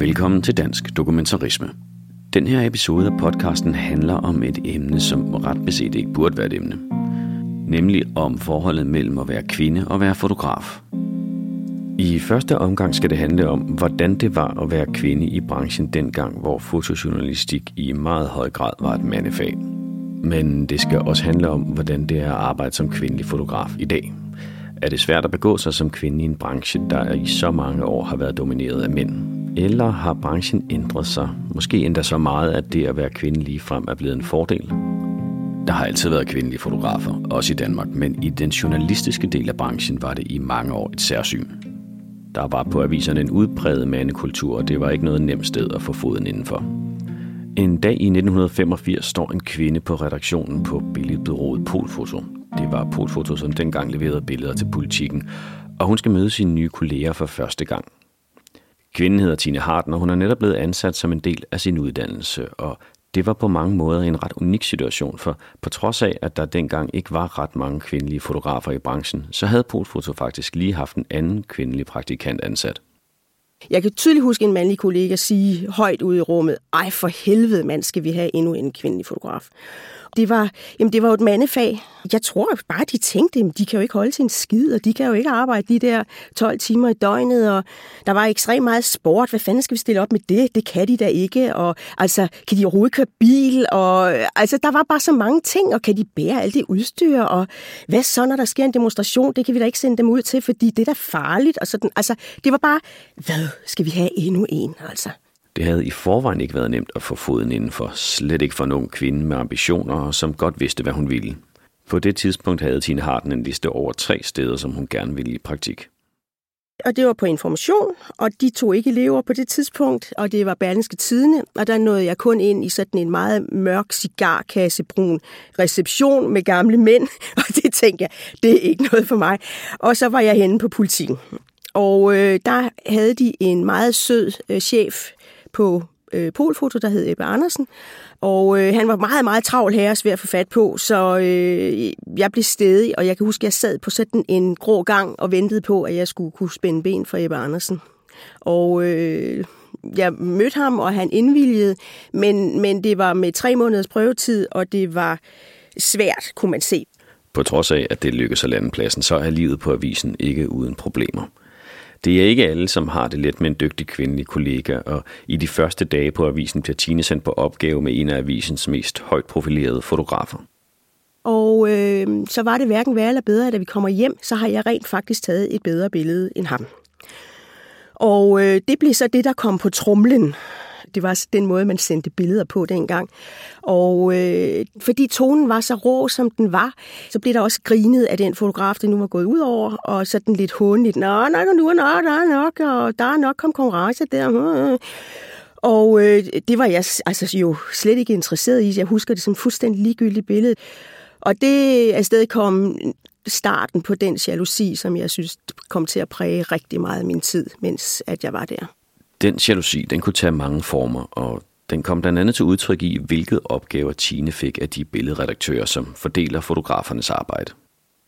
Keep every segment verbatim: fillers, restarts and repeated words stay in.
Velkommen til Dansk Dokumentarisme. Den her episode af podcasten handler om et emne, som ret beset ikke burde være et emne. Nemlig om forholdet mellem at være kvinde og være fotograf. I første omgang skal det handle om, hvordan det var at være kvinde i branchen dengang, hvor fotojournalistik i meget høj grad var et mandefag. Men det skal også handle om, hvordan det er at arbejde som kvindelig fotograf i dag. Er det svært at begå sig som kvinde i en branche, der i så mange år har været domineret af mænd? Eller har branchen ændret sig? Måske endda så meget, at det at være kvinde ligefrem er blevet en fordel? Der har altid været kvindelige fotografer, også i Danmark, men i den journalistiske del af branchen var det i mange år et særsyn. Der var på aviserne en udpræget mandekultur, og det var ikke noget nemt sted at få foden indenfor. En dag i nitten femogfirs står en kvinde på redaktionen på billedbureauet Polfoto. Det var Polfoto, som dengang leverede billeder til Politiken, og hun skal møde sine nye kolleger for første gang. Kvinden hedder Tine Harden, og hun er netop blevet ansat som en del af sin uddannelse, og det var på mange måder en ret unik situation, for på trods af, at der dengang ikke var ret mange kvindelige fotografer i branchen, så havde Polfoto faktisk lige haft en anden kvindelig praktikant ansat. Jeg kan tydeligt huske en mandlig kollega sige højt ude i rummet, ej for helvede mand, skal vi have endnu en kvindelig fotograf. Det var, jamen det var jo et mandefag. Jeg tror bare, de tænkte, at de kan jo ikke holde til en skid, og de kan jo ikke arbejde de der tolv timer i døgnet, og der var ekstremt meget sport. Hvad fanden skal vi stille op med det? Det kan de da ikke, og altså, kan de overhovedet køre bil? Og altså, der var bare så mange ting, og kan de bære alt det udstyr? Og hvad så, når der sker en demonstration? Det kan vi da ikke sende dem ud til, fordi det er da farligt. Og sådan. Altså, det var bare, hvad skal vi have endnu en, altså? Det havde i forvejen ikke været nemt at få foden indenfor, slet ikke for en ung kvinde med ambitioner, og som godt vidste, hvad hun ville. På det tidspunkt havde Tine Harden en liste over tre steder, som hun gerne ville i praktik. Og det var på Information, og de tog ikke elever på det tidspunkt, og det var Berlingske Tidende, og der nåede jeg kun ind i sådan en meget mørk cigarkassebrun reception med gamle mænd, og det tænkte jeg, det er ikke noget for mig. Og så var jeg henne på Politiken, og øh, der havde de en meget sød øh, chef på øh, Polfoto, der hed Ebbe Andersen, og øh, han var meget, meget travl her og svær at få fat på, så øh, jeg blev stædig, og jeg kan huske, at jeg sad på sådan en grå gang og ventede på, at jeg skulle kunne spænde ben for Ebbe Andersen. Og øh, jeg mødte ham, og han indvilligede, men, men det var med tre måneders prøvetid, og det var svært, kunne man se. På trods af, at det lykkedes at lande pladsen, så er livet på avisen ikke uden problemer. Det er ikke alle, som har det let med en dygtig kvindelig kollega, og i de første dage på avisen bliver Tine sendt på opgave med en af avisens mest højt profilerede fotografer. Og øh, så var det hverken værre eller bedre, at da vi kommer hjem, så har jeg rent faktisk taget et bedre billede end ham. Og øh, det blev så det, der kom på tromlen. Det var den måde, man sendte billeder på dengang. Og øh, fordi tonen var så rå, som den var, så blev der også grinet af den fotograf, det nu var gået ud over, og sådan lidt hånligt. Nå, nok og nu, nå, der er nok, og der er nok kom konkurrence der. Og øh, det var jeg altså, jo slet ikke interesseret i. Jeg husker det som fuldstændig ligegyldigt billede. Og det afstedkom starten på den jalousi, som jeg synes kom til at præge rigtig meget min tid, mens at jeg var der. Den jalousi, den kunne tage mange former, og den kom blandt andet til udtryk i, hvilke opgaver Tine fik af de billedredaktører, som fordeler fotografernes arbejde.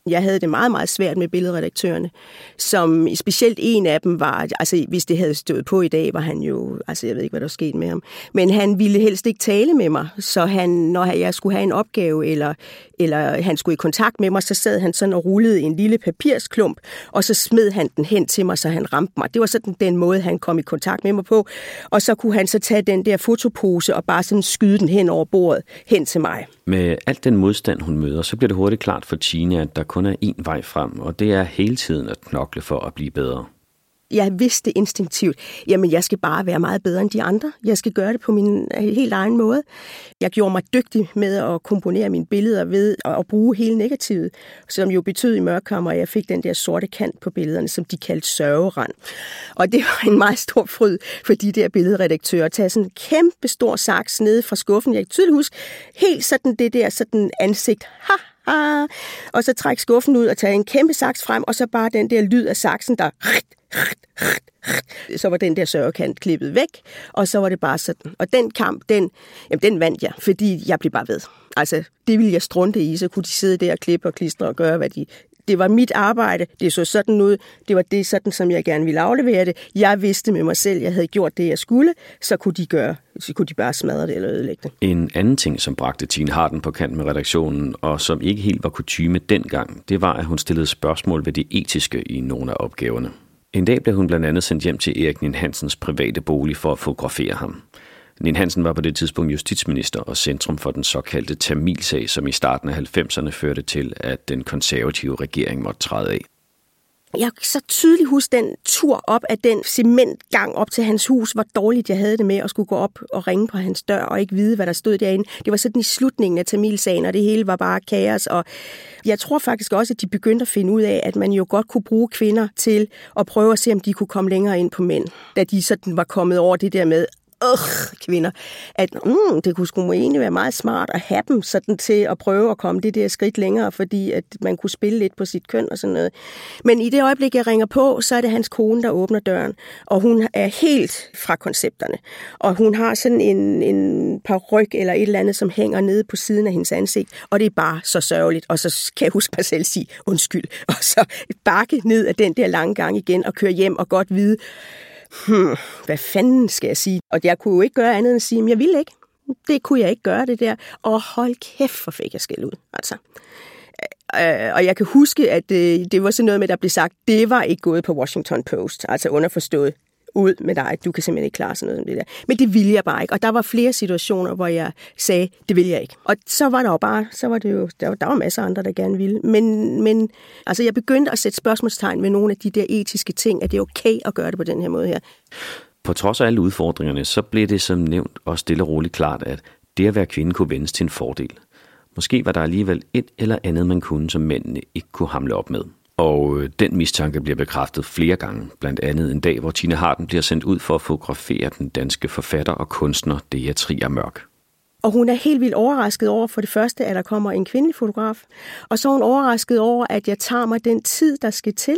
Jeg havde det meget, meget svært med billedredaktørerne, som specielt en af dem var, altså hvis det havde stået på i dag, var han jo, altså jeg ved ikke, hvad der skete med ham, men han ville helst ikke tale med mig, så han, når jeg skulle have en opgave, eller, eller han skulle i kontakt med mig, så sad han sådan og rullede en lille papirsklump, og så smed han den hen til mig, så han ramte mig. Det var sådan den måde, han kom i kontakt med mig på, og så kunne han så tage den der fotopose og bare sådan skyde den hen over bordet, hen til mig. Med alt den modstand, hun møder, så bliver det hurtigt klart for Tine, at der kun er én vej frem, og det er hele tiden at knokle for at blive bedre. Jeg vidste instinktivt, jamen jeg skal bare være meget bedre end de andre. Jeg skal gøre det på min helt egen måde. Jeg gjorde mig dygtig med at komponere mine billeder ved at bruge hele negativet, som jo betød i mørkkammer, at jeg fik den der sorte kant på billederne, som de kaldte sørgerand. Og det var en meget stor fryd for de der billedredaktører. At tage sådan en kæmpe stor saks nede fra skuffen. Jeg kan tydeligt huske helt sådan det der sådan ansigt. Ha! Ah, og så trække skuffen ud og tage en kæmpe saks frem, og så bare den der lyd af saksen, der... Så var den der sørgekant klippet væk, og så var det bare sådan. Og den kamp, den, jamen, den vandt jeg, fordi jeg blev bare ved. Altså, det ville jeg strunte i, så kunne de sidde der og klippe og klistre og gøre, hvad de... det var mit arbejde, det så sådan ud, det var det sådan, som jeg gerne ville aflevere det. Jeg vidste med mig selv, jeg havde gjort det, jeg skulle, så kunne de gøre, så kunne de bare smadre det eller ødelægge det. En anden ting, som bragte Tine Harden på kant med redaktionen, og som ikke helt var kutyme dengang, det var, at hun stillede spørgsmål ved det etiske i nogle af opgaverne. En dag blev hun blandt andet sendt hjem til Erik Ninn-Hansens private bolig for at fotografere ham. Ninn-Hansen var på det tidspunkt justitsminister og centrum for den såkaldte Tamilsag, som i starten af halvfemserne førte til, at den konservative regering måtte træde af. Jeg kan så tydeligt huske den tur op af den cementgang op til hans hus, hvor dårligt jeg havde det med at skulle gå op og ringe på hans dør og ikke vide, hvad der stod derinde. Det var sådan i slutningen af Tamilsagen, og det hele var bare kaos. Og jeg tror faktisk også, at de begyndte at finde ud af, at man jo godt kunne bruge kvinder til at prøve at se, om de kunne komme længere ind på mænd, da de sådan var kommet over det der med, Øh, kvinder, at mm, det kunne sgu egentlig være meget smart at have dem sådan til at prøve at komme det der skridt længere, fordi at man kunne spille lidt på sit køn og sådan noget. Men i det øjeblik, jeg ringer på, så er det hans kone, der åbner døren, og hun er helt fra koncepterne. Og hun har sådan en, en paryk eller et eller andet, som hænger nede på siden af hendes ansigt, og det er bare så sørgeligt, og så kan jeg huske mig selv sige undskyld, og så bakke ned af den der lange gang igen og køre hjem og godt vide, Hmm, hvad fanden skal jeg sige? Og jeg kunne jo ikke gøre andet end at sige, at jeg ville ikke. Det kunne jeg ikke gøre, det der. Og hold kæft, hvor fik jeg skæld ud. Altså. Øh, og jeg kan huske, at øh, det var sådan noget med, der blev sagt, det var ikke gået på Washington Post. Altså underforstået, ud med dig, du kan simpelthen ikke klare sådan noget som det der. Men det ville jeg bare ikke. Og der var flere situationer, hvor jeg sagde, det vil jeg ikke. Og så var der jo bare, så var det jo, der var, der var masser af andre, der gerne ville. Men, men altså, jeg begyndte at sætte spørgsmålstegn ved nogle af de der etiske ting, at det er okay at gøre det på den her måde her. På trods af alle udfordringerne, så blev det som nævnt også stille og roligt klart, at det at være kvinde kunne vendes til en fordel. Måske var der alligevel et eller andet, man kunne, som mændene ikke kunne hamle op med. Og den mistanke bliver bekræftet flere gange, blandt andet en dag, hvor Tine Harden bliver sendt ud for at fotografere den danske forfatter og kunstner Dea Trier Mørk. Og hun er helt vildt overrasket over, for det første, at der kommer en kvindelig fotograf, og så er hun overrasket over, at jeg tager mig den tid, der skal til,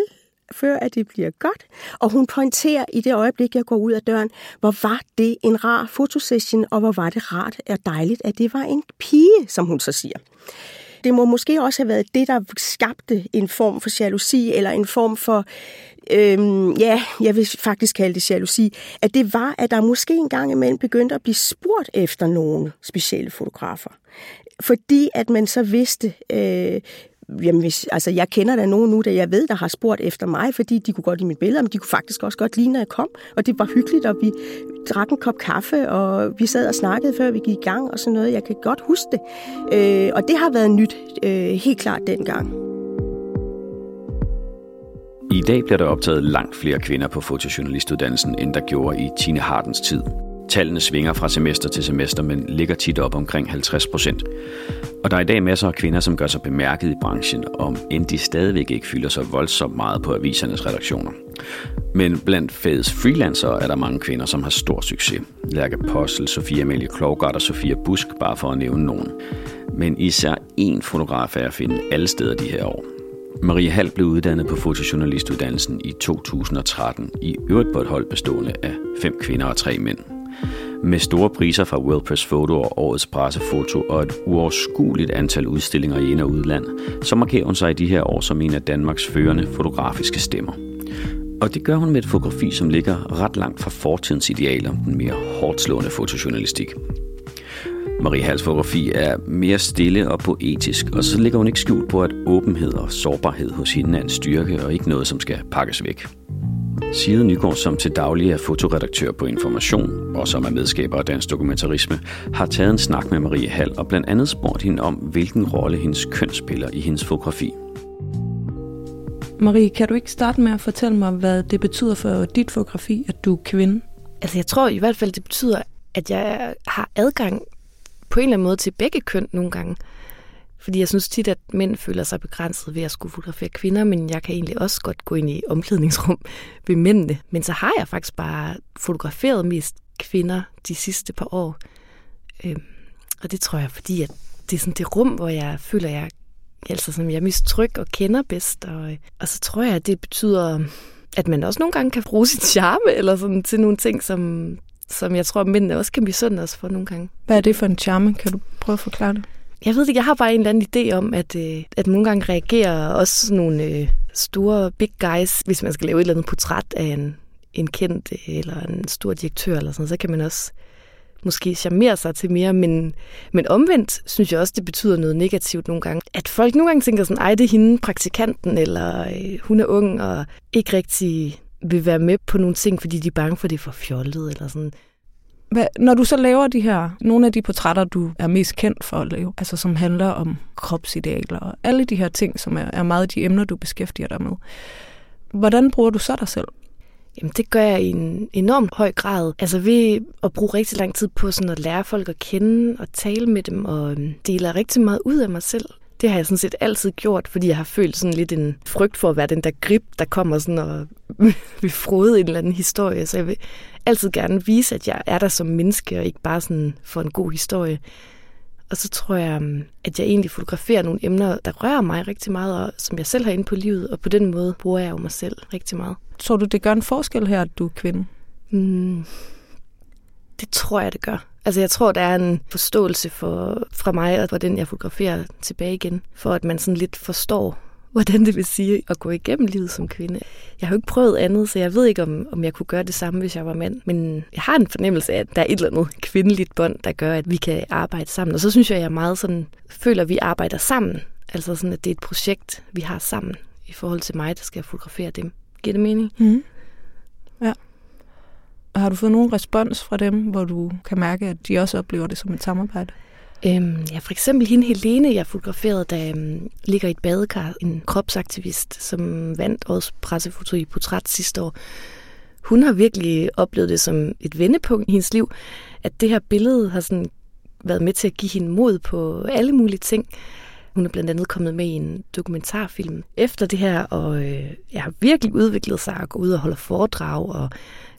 før at det bliver godt. Og hun pointerer i det øjeblik, jeg går ud af døren, hvor var det en rar fotosession, og hvor var det rart og dejligt, at det var en pige, som hun så siger. Det må måske også have været det, der skabte en form for jalousi, eller en form for, øhm, ja, jeg vil faktisk kalde det jalousi, at det var, at der måske en gang imellem begyndte at blive spurgt efter nogle specielle fotografer. Fordi at man så vidste, øh, jamen hvis, altså jeg kender der nogen nu, der jeg ved, der har spurgt efter mig, fordi de kunne godt lide mine billeder, men de kunne faktisk også godt lide, når jeg kom. Og det var hyggeligt, og vi drak en kop kaffe, og vi sad og snakkede, før vi gik i gang og sådan noget. Jeg kan godt huske det. Øh, og det har været nyt, øh, helt klart dengang. I dag bliver der optaget langt flere kvinder på fotojournalistuddannelsen, end der gjorde i Tine Hardens tid. Tallene svinger fra semester til semester, men ligger tit op omkring halvtreds procent. Og der er i dag masser af kvinder, som gør sig bemærket i branchen, om end de stadigvæk ikke fylder så voldsomt meget på avisernes redaktioner. Men blandt fagets freelancere er der mange kvinder, som har stor succes. Lærke Posselt, Sofia Emelie Klogart og Sofia Busk, bare for at nævne nogen. Men især én fotograf er at finde alle steder de her år. Maria Hall blev uddannet på fotojournalistuddannelsen i to tusind og tretten, i øvrigt på et hold bestående af fem kvinder og tre mænd. Med store priser fra World Press Photo og Årets Pressefoto og et uoverskueligt antal udstillinger i ind- og udland, så markerer hun sig i de her år som en af Danmarks førende fotografiske stemmer. Og det gør hun med et fotografi, som ligger ret langt fra fortidens ideal om den mere hårdslående fotojournalistik. Maria Halls fotografi er mere stille og poetisk, og så ligger hun ikke skjult på, at åbenhed og sårbarhed hos hende er en styrke og ikke noget, som skal pakkes væk. Sire Nygaard, som til daglig er fotoredaktør på Information, og som er medskaber af Dansk Dokumentarisme, har taget en snak med Maria Hall og blandt andet spurgt hende om, hvilken rolle hendes køn spiller i hendes fotografi. Marie, kan du ikke starte med at fortælle mig, hvad det betyder for dit fotografi, at du er kvinde? Altså jeg tror i hvert fald, det betyder, at jeg har adgang på en eller anden måde til begge køn nogle gange. Fordi jeg synes tit, at mænd føler sig begrænset ved at skulle fotografere kvinder, men jeg kan egentlig også godt gå ind i omklædningsrum ved mændene. Men så har jeg faktisk bare fotograferet mest kvinder de sidste par år. Øhm, og det tror jeg, fordi at det er sådan det rum, hvor jeg føler, jeg, altså som jeg er mest tryg og kender bedst. Og, og så tror jeg, at det betyder, at man også nogle gange kan bruge sin charme eller sådan, til nogle ting, som, som jeg tror, at mændene også kan misunde os for nogle gange. Hvad er det for en charme? Kan du prøve at forklare det? Jeg ved ikke, jeg har bare en eller anden idé om, at, øh, at nogle gange reagerer også sådan nogle øh, store big guys, hvis man skal lave et eller andet portræt af en, en kendt eller en stor direktør eller sådan, så kan man også måske charmere sig til mere, men, men omvendt synes jeg også, det betyder noget negativt nogle gange. At folk nogle gange tænker sådan, ej, det er hende, praktikanten, eller øh, hun er ung og ikke rigtig vil være med på nogle ting, fordi de er bange for, det er for fjollet eller sådan. Hvad, når du så laver de her, nogle af de portrætter, du er mest kendt for at lave, altså som handler om kropsidealer og alle de her ting, som er, er meget de emner, du beskæftiger dig med, hvordan bruger du så dig selv? Jamen det gør jeg i en enormt høj grad. Altså ved at bruge rigtig lang tid på sådan at lære folk at kende og tale med dem og deler rigtig meget ud af mig selv. Det har jeg sådan set altid gjort, fordi jeg har følt sådan lidt en frygt for at være den der grib, der kommer sådan og vil frode en eller anden historie. Så jeg vil altid gerne vise, at jeg er der som menneske og ikke bare sådan for en god historie. Og så tror jeg, at jeg egentlig fotograferer nogle emner, der rører mig rigtig meget, og som jeg selv har inde på livet, og på den måde bruger jeg jo mig selv rigtig meget. Tror du, det gør en forskel her, at du er kvinde? Mm, det tror jeg, det gør. Altså jeg tror, der er en forståelse for, fra mig, og hvordan jeg fotograferer tilbage igen, for at man sådan lidt forstår, hvordan det vil sige at gå igennem livet som kvinde. Jeg har jo ikke prøvet andet, så jeg ved ikke, om, om jeg kunne gøre det samme, hvis jeg var mand. Men jeg har en fornemmelse af, at der er et eller andet kvindeligt bånd, der gør, at vi kan arbejde sammen. Og så synes jeg, at jeg meget sådan, føler, at vi arbejder sammen. Altså sådan, at det er et projekt, vi har sammen i forhold til mig, der skal fotografere dem. Giver det mening? Mm-hmm. Ja. Og har du fået nogen respons fra dem, hvor du kan mærke, at de også oplever det som et samarbejde? Øhm, ja, for eksempel hende Helene, jeg fotograferede, der øhm, ligger i et badekar, en kropsaktivist, som vandt Årets Pressefoto i portræt sidste år. Hun har virkelig oplevet det som et vendepunkt i hendes liv, at det her billede har sådan været med til at give hende mod på alle mulige ting. Hun er blandt andet kommet med i en dokumentarfilm efter det her, og øh, jeg har virkelig udviklet sig og går ud og holder foredrag og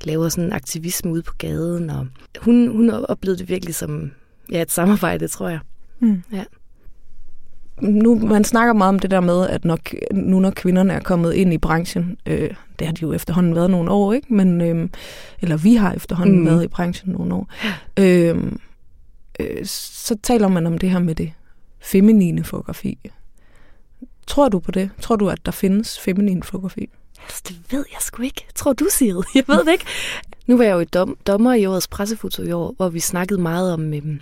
laver sådan aktivisme ude på gaden. Og hun, hun har oplevet det virkelig som... Ja, et samarbejde, tror jeg. Mm. Ja. Nu, man snakker meget om det der med, at når, nu når kvinderne er kommet ind i branchen, øh, det har de jo efterhånden været nogle år, ikke? Men, øh, eller vi har efterhånden mm. været i branchen nogle år, øh, øh, så taler man om det her med det feminine fotografi. Tror du på det? Tror du, at der findes feminin fotografi? Altså, det ved jeg sgu ikke. Tror du, Sire? Jeg ved det ikke. Nu var jeg jo i dom, dommer i Årets Pressefoto i år, hvor vi snakkede meget om, øhm,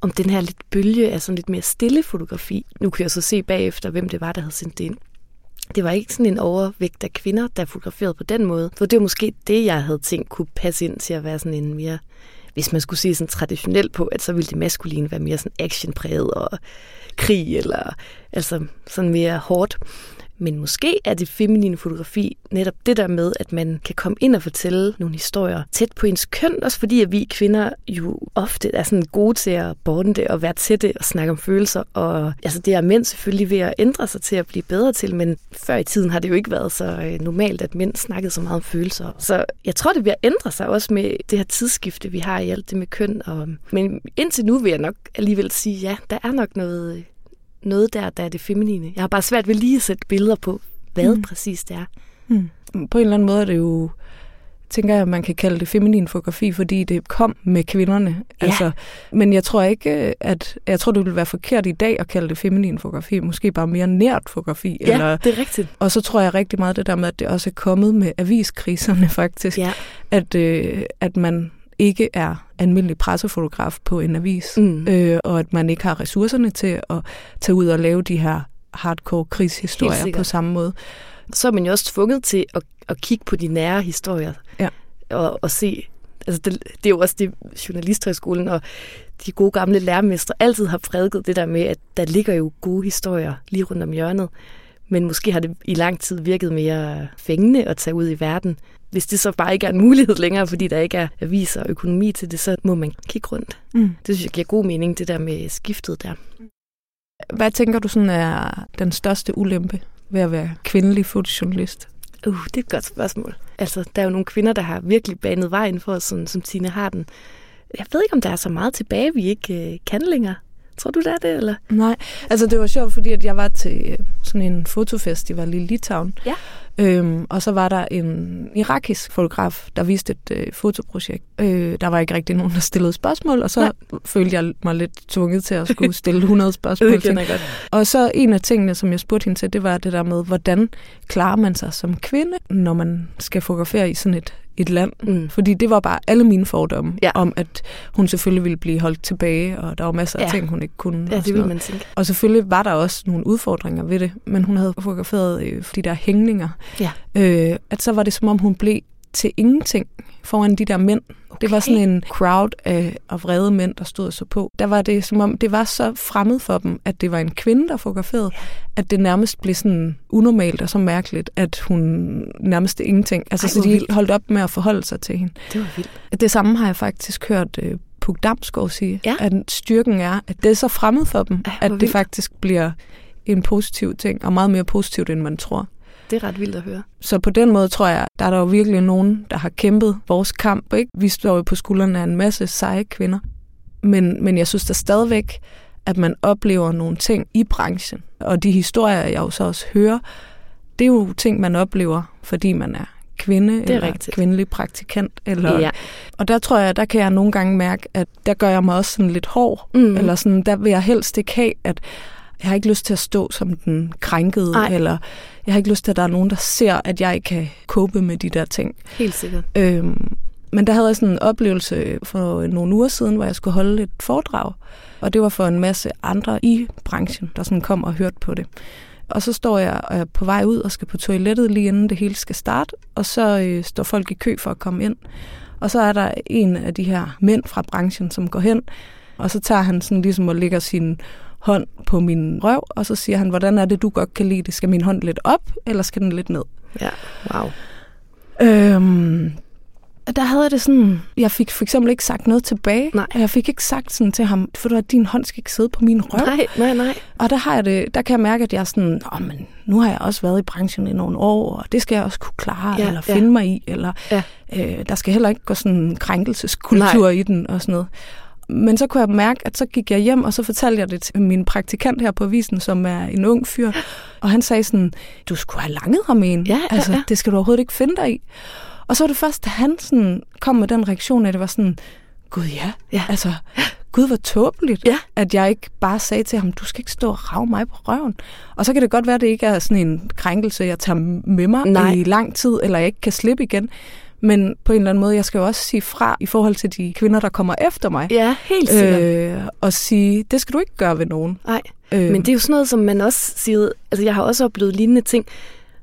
om den her lidt bølge af sådan lidt mere stille fotografi. Nu kan jeg så se bagefter, hvem det var, der havde sendt det ind. Det var ikke sådan en overvægt af kvinder, der fotograferede på den måde. For det var måske det, jeg havde tænkt kunne passe ind til at være sådan en mere... Hvis man skulle sige sådan traditionelt på, at så ville det maskuline være mere sådan actionpræget og krig, eller altså sådan mere hårdt. Men måske er det feminine fotografi netop det der med, at man kan komme ind og fortælle nogle historier tæt på ens køn, også fordi at vi kvinder jo ofte er sådan gode til at borne det og være tætte og snakke om følelser. Og altså det er mænd selvfølgelig ved at ændre sig til at blive bedre til, men før i tiden har det jo ikke været så normalt, at mænd snakkede så meget om følelser. Så jeg tror, det vil ændre sig også med det her tidsskifte, vi har i alt det med køn. Og... Men indtil nu vil jeg nok alligevel sige, ja, der er nok noget... Noget der, der er det feminine. Jeg har bare svært ved lige at sætte billeder på, hvad mm. præcis det er. Mm. På en eller anden måde er det jo, tænker jeg, at man kan kalde det feminin fotografi, fordi det kom med kvinderne. Ja. Altså, men jeg tror ikke, at jeg tror, det ville være forkert i dag at kalde det feminin fotografi. Måske bare mere nært fotografi. Ja, eller, det er rigtigt. Og så tror jeg rigtig meget det der med, at det også er kommet med aviskriserne faktisk. Ja. At, øh, at man... ikke er almindelig pressefotograf på en avis, mm. øh, og at man ikke har ressourcerne til at tage ud og lave de her hardcore krigshistorier på samme måde. Så er man jo også tvunget til at, at kigge på de nære historier, ja. og, og se... Altså det, det er jo også det, journalisthøjskolen og de gode gamle lærermestre altid har prædiket det der med, at der ligger jo gode historier lige rundt om hjørnet, men måske har det i lang tid virket mere fængende at tage ud i verden. Hvis det så bare ikke er en mulighed længere, fordi der ikke er aviser og økonomi til det, så må man kigge rundt. Mm. Det synes jeg giver god mening, det der med skiftet der. Hvad tænker du sådan er den største ulempe ved at være kvindelig fotojournalist? Uh, det er et godt spørgsmål. Altså, der er jo nogle kvinder, der har virkelig banet vejen for os, som, som Tine Harden. Jeg ved ikke, om der er så meget tilbage, vi ikke øh, kan længere. Tror du, der er det, eller? Nej, altså det var sjovt, fordi at jeg var til sådan en fotofestival i Litauen, ja. Øhm, og så var der en irakisk fotograf, der viste et øh, fotoprojekt. Øh, der var ikke rigtig nogen, der stillede spørgsmål, og så Nej. følte jeg mig lidt tvunget til at skulle stille hundrede spørgsmål. Det kender jeg godt. Og så en af tingene, som jeg spurgte hende til, det var det der med, hvordan klarer man sig som kvinde, når man skal fotografere i sådan et et land, mm. fordi det var bare alle mine fordomme ja. om, at hun selvfølgelig ville blive holdt tilbage, og der var masser af ja. ting, hun ikke kunne. Ja, og det ville man tænke. Og selvfølgelig var der også nogle udfordringer ved det, men hun havde fotograferet øh, de der hængninger. Ja. Øh, at så var det, som om hun blev til ingenting foran de der mænd. Okay. Det var sådan en crowd af, af vrede mænd, der stod og så på. Der var det, som om det var så fremmed for dem, at det var en kvinde, der fotograferede, ja. at det nærmest blev sådan unormalt og så mærkeligt, at hun nærmest ingenting. Altså, Ej, så de vildt. holdt op med at forholde sig til hende. Det var vildt. Det samme har jeg faktisk hørt øh, Puk Damsgaard sige, ja. at styrken er, at det er så fremmed for dem, Ej, at det vildt. faktisk bliver en positiv ting, og meget mere positivt, end man tror. Det er ret vildt at høre. Så på den måde tror jeg, der er der jo virkelig nogen, der har kæmpet vores kamp. Ikke? Vi står jo på skuldrene af en masse seje kvinder. Men, men jeg synes der stadigvæk, at man oplever nogle ting i branchen. Og de historier, jeg jo så også hører, det er jo ting, man oplever, fordi man er kvinde eller rigtigt. kvindelig praktikant. Eller... Ja. Og der tror jeg, der kan jeg nogle gange mærke, at der gør jeg mig også sådan lidt hård. Mm. Eller sådan, der vil jeg helst ikke have, at jeg har ikke lyst til at stå som den krænkede, Ej. eller jeg har ikke lyst til, at der er nogen, der ser, at jeg ikke kan cope med de der ting. Helt sikkert. Øhm, men der havde jeg sådan en oplevelse for nogle uger siden, hvor jeg skulle holde et foredrag, og det var for en masse andre i branchen, der sådan kom og hørte på det. Og så står jeg, og jeg er på vej ud og skal på toilettet, lige inden det hele skal starte, og så øh, står folk i kø for at komme ind. Og så er der en af de her mænd fra branchen, som går hen, og så tager han sådan ligesom og lægger sin hånd på min røv, og så siger han, hvordan er det, du godt kan lide det? Skal min hånd lidt op, eller skal den lidt ned? Ja, wow. Øhm, der havde jeg det sådan, jeg fik for eksempel ikke sagt noget tilbage. Nej. Jeg fik ikke sagt sådan til ham, for at din hånd skal ikke sidde på min røv. Nej, nej, nej. Og der, har jeg det, der kan jeg mærke, at jeg er sådan, åh, men nu har jeg også været i branchen i nogle år, og det skal jeg også kunne klare, ja, eller finde ja. mig i, eller ja. øh, der skal heller ikke gå sådan en krænkelseskultur nej. i den, og sådan noget. Men så kunne jeg mærke, at så gik jeg hjem, og så fortalte jeg det til min praktikant her på avisen, som er en ung fyr. Og han sagde sådan, du skulle have langet ham en. Ja, ja, altså, ja. det skal du overhovedet ikke finde dig i. Og så var det først, da han sådan kom med den reaktion, at det var sådan, gud ja, ja. altså, gud hvor tåbeligt, ja. at jeg ikke bare sagde til ham, du skal ikke stå og rave mig på røven. Og så kan det godt være, at det ikke er sådan en krænkelse, jeg tager med mig Nej. i lang tid, eller jeg ikke kan slippe igen. Men på en eller anden måde, jeg skal jo også sige fra i forhold til de kvinder, der kommer efter mig. Ja, helt sikkert. Øh, og sige, det skal du ikke gøre ved nogen. Nej, øh. men det er jo sådan noget, som man også siger, altså jeg har også oplevet lignende ting,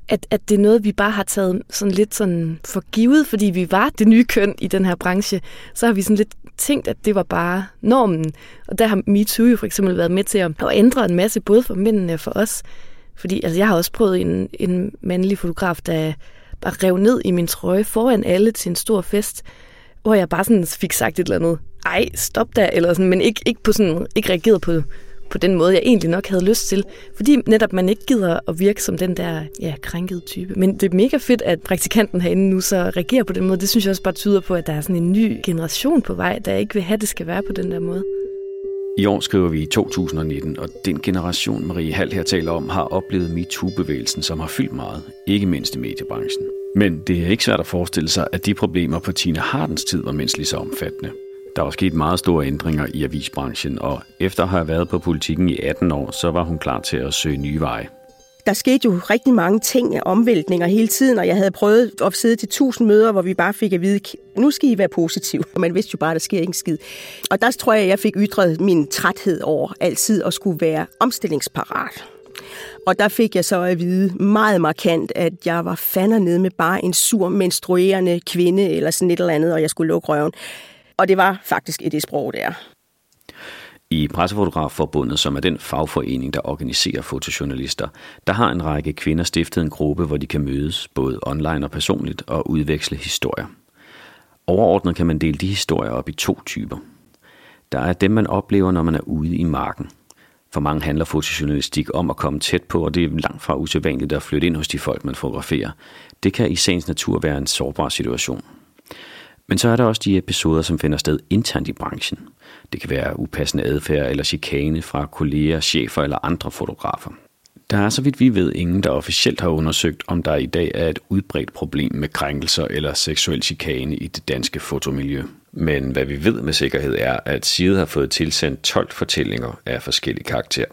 at, at det er noget, vi bare har taget sådan lidt sådan for givet, fordi vi var det nye køn i den her branche, så har vi sådan lidt tænkt, at det var bare normen. Og der har MeToo jo for eksempel været med til at ændre en masse, både for mændene og for os. Fordi altså, jeg har også prøvet en, en mandlig fotograf, der bare rev ned i min trøje foran alle til en stor fest, hvor jeg bare sådan fik sagt et eller andet, ej, stop der, eller sådan, men ikke, ikke, på sådan, ikke reagerede på, på den måde, jeg egentlig nok havde lyst til, fordi netop man ikke gider at virke som den der ja, krænkede type. Men det er mega fedt, at praktikanten herinde nu så reagerer på den måde. Det synes jeg også bare tyder på, at der er sådan en ny generation på vej, der ikke vil have, det skal være på den der måde. I år skriver vi i to tusind nitten, og den generation, Marie Hall her taler om, har oplevet MeToo-bevægelsen, som har fyldt meget, ikke mindst i mediebranchen. Men det er ikke svært at forestille sig, at de problemer på Tine Hardens tid var mindst lige så omfattende. Der var sket meget store ændringer i avisbranchen, og efter at have været på Politiken i atten år, så var hun klar til at søge nye veje. Der skete jo rigtig mange ting af omvæltninger hele tiden, og jeg havde prøvet at sidde til tusind møder, hvor vi bare fik at vide, nu skal I være positive. Man vidste jo bare, at der sker ikke en skid. Og der tror jeg, at jeg fik ytret min træthed over altid at skulle være omstillingsparat. Og der fik jeg så at vide meget markant, at jeg var fandme nede med bare en sur menstruerende kvinde eller sådan et eller andet, og jeg skulle lukke røven. Og det var faktisk i det sprog der. I Pressefotografforbundet, som er den fagforening, der organiserer fotojournalister, der har en række kvinder stiftet en gruppe, hvor de kan mødes, både online og personligt, og udveksle historier. Overordnet kan man dele de historier op i to typer. Der er dem, man oplever, når man er ude i marken. For mange handler fotojournalistik om at komme tæt på, og det er langt fra usædvanligt at flytte ind hos de folk, man fotograferer. Det kan i sagens natur være en sårbar situation. Men så er der også de episoder, som finder sted internt i branchen. Det kan være upassende adfærd eller chikane fra kolleger, chefer eller andre fotografer. Der er, så vidt vi ved, ingen, der officielt har undersøgt, om der i dag er et udbredt problem med krænkelser eller seksuel chikane i det danske fotomiljø. Men hvad vi ved med sikkerhed er, at Sire har fået tilsendt tolv fortællinger af forskellige karakterer.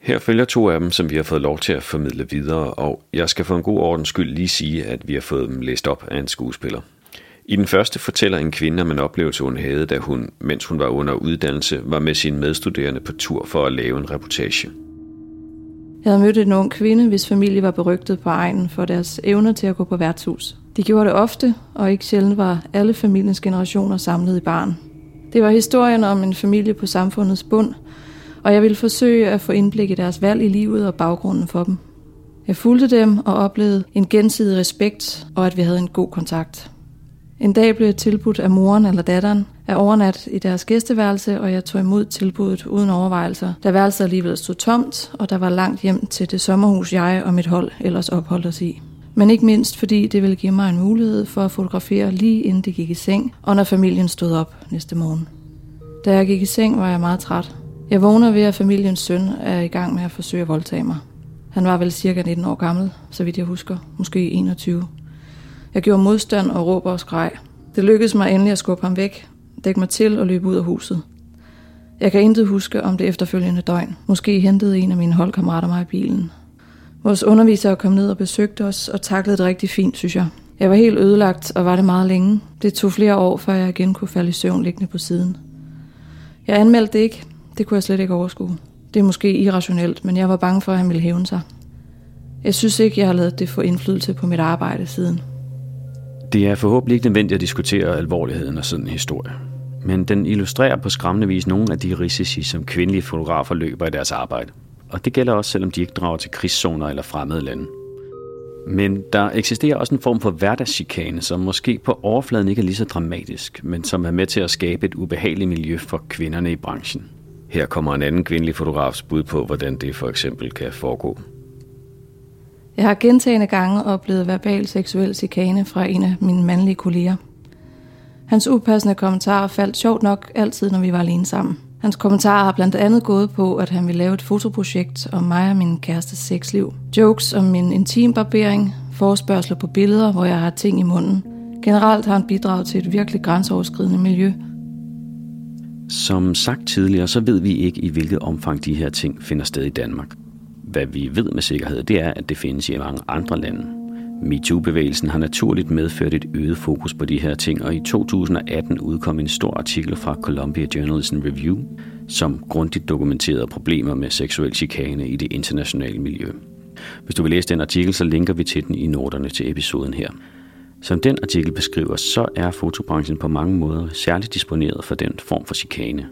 Her følger to af dem, som vi har fået lov til at formidle videre, og jeg skal for en god ordens skyld lige sige, at vi har fået dem læst op af en skuespiller. I den første fortæller en kvinde om en oplevelse, hun havde, da hun, mens hun var under uddannelse, var med sine medstuderende på tur for at lave en reportage. Jeg havde mødt en ung kvinde, hvis familie var berygtet på egnen for deres evner til at gå på værtshus. De gjorde det ofte, og ikke sjældent var alle familiens generationer samlet i baren. Det var historien om en familie på samfundets bund, og jeg ville forsøge at få indblik i deres valg i livet og baggrunden for dem. Jeg fulgte dem og oplevede en gensidig respekt, og at vi havde en god kontakt. En dag blev jeg tilbudt af moren eller datteren at overnatte i deres gæsteværelse, og jeg tog imod tilbuddet uden overvejelser, da værelset alligevel stod tomt, og der var langt hjem til det sommerhus, jeg og mit hold ellers opholdt os i. Men ikke mindst, fordi det ville give mig en mulighed for at fotografere lige inden de gik i seng, og når familien stod op næste morgen. Da jeg gik i seng, var jeg meget træt. Jeg vågner ved, at familiens søn er i gang med at forsøge at voldtage mig. Han var vel cirka nitten år gammel, så vidt jeg husker, måske enogtyve. Jeg gjorde modstand og råber og skreg. Det lykkedes mig endelig at skubbe ham væk, dække mig til og løbe ud af huset. Jeg kan intet huske om det efterfølgende døgn. Måske hentede en af mine holdkammerater mig i bilen. Vores undervisere kom ned og besøgte os og taklede det rigtig fint, synes jeg. Jeg var helt ødelagt, og var det meget længe. Det tog flere år, før jeg igen kunne falde i søvn liggende på siden. Jeg anmeldte det ikke. Det kunne jeg slet ikke overskue. Det er måske irrationelt, men jeg var bange for, at han ville hævne sig. Jeg synes ikke, jeg har ladet det få indflydelse på mit arbejde siden. Det er forhåbentlig ikke nødvendigt at diskutere alvorligheden af sådan en historie. Men den illustrerer på skræmmende vis nogle af de risici, som kvindelige fotografer løber i deres arbejde. Og det gælder også, selvom de ikke drager til krigszoner eller fremmede lande. Men der eksisterer også en form for hverdagschikane, som måske på overfladen ikke er lige så dramatisk, men som er med til at skabe et ubehageligt miljø for kvinderne i branchen. Her kommer en anden kvindelig fotografs bud på, hvordan det for eksempel kan foregå. Jeg har gentagne gange oplevet verbal seksuel chikane fra en af mine mandlige kolleger. Hans upassende kommentarer faldt sjovt nok altid, når vi var alene sammen. Hans kommentarer har blandt andet gået på, at han ville lave et fotoprojekt om mig og min kærestes sexliv. Jokes om min intimbarbering, forespørgsler på billeder, hvor jeg har ting i munden. Generelt har han bidraget til et virkelig grænseoverskridende miljø. Som sagt tidligere, så ved vi ikke, i hvilket omfang de her ting finder sted i Danmark. Hvad vi ved med sikkerhed, det er, at det findes i mange andre lande. MeToo-bevægelsen har naturligt medført et øget fokus på de her ting, og i to tusind og atten udkom en stor artikel fra Columbia Journalism Review, som grundigt dokumenterede problemer med seksuel chikane i det internationale miljø. Hvis du vil læse den artikel, så linker vi til den i noterne til episoden her. Som den artikel beskriver, så er fotobranchen på mange måder særligt disponeret for den form for chikane.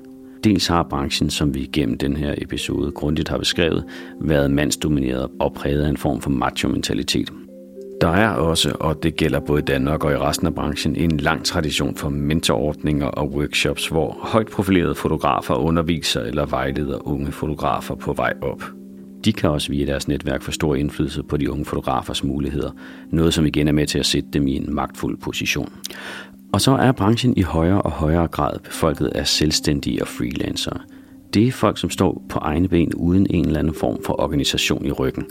Dels har branchen, som vi gennem den her episode grundigt har beskrevet, været mandsdomineret og præget af en form for macho-mentalitet. Der er også, og det gælder både i Danmark og i resten af branchen, en lang tradition for mentorordninger og workshops, hvor højt profilerede fotografer underviser eller vejleder unge fotografer på vej op. De kan også via deres netværk få stor indflydelse på de unge fotografers muligheder, noget som igen er med til at sætte dem i en magtfuld position. Og så er branchen i højere og højere grad befolket af selvstændige og freelancere. Det er folk, som står på egne ben uden en eller anden form for organisation i ryggen.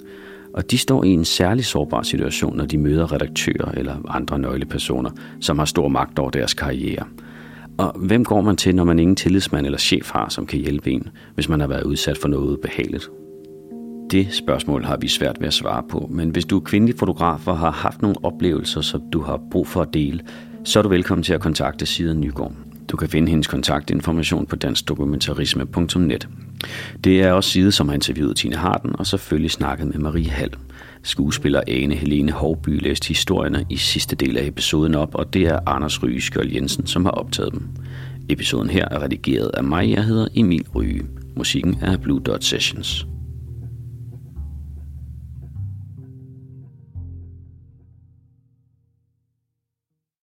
Og de står i en særlig sårbar situation, når de møder redaktører eller andre nøglepersoner, som har stor magt over deres karriere. Og hvem går man til, når man ingen tillidsmand eller chef har, som kan hjælpe en, hvis man har været udsat for noget behageligt? Det spørgsmål har vi svært ved at svare på, men hvis du er kvindelig fotograf og har haft nogle oplevelser, som du har brug for at dele, så er du velkommen til at kontakte Sire Nygaard. Du kan finde hendes kontaktinformation på dansk dokumentarisme punktum net. Det er også Sire, som har interviewet Tine Harden og selvfølgelig snakket med Maria Hall. Skuespiller Ane Helene Håby læste historierne i sidste del af episoden op, og det er Anders Ryge Skjøl Jensen, som har optaget dem. Episoden her er redigeret af mig, jeg hedder Emil Ryge. Musikken er Blue Dot Sessions.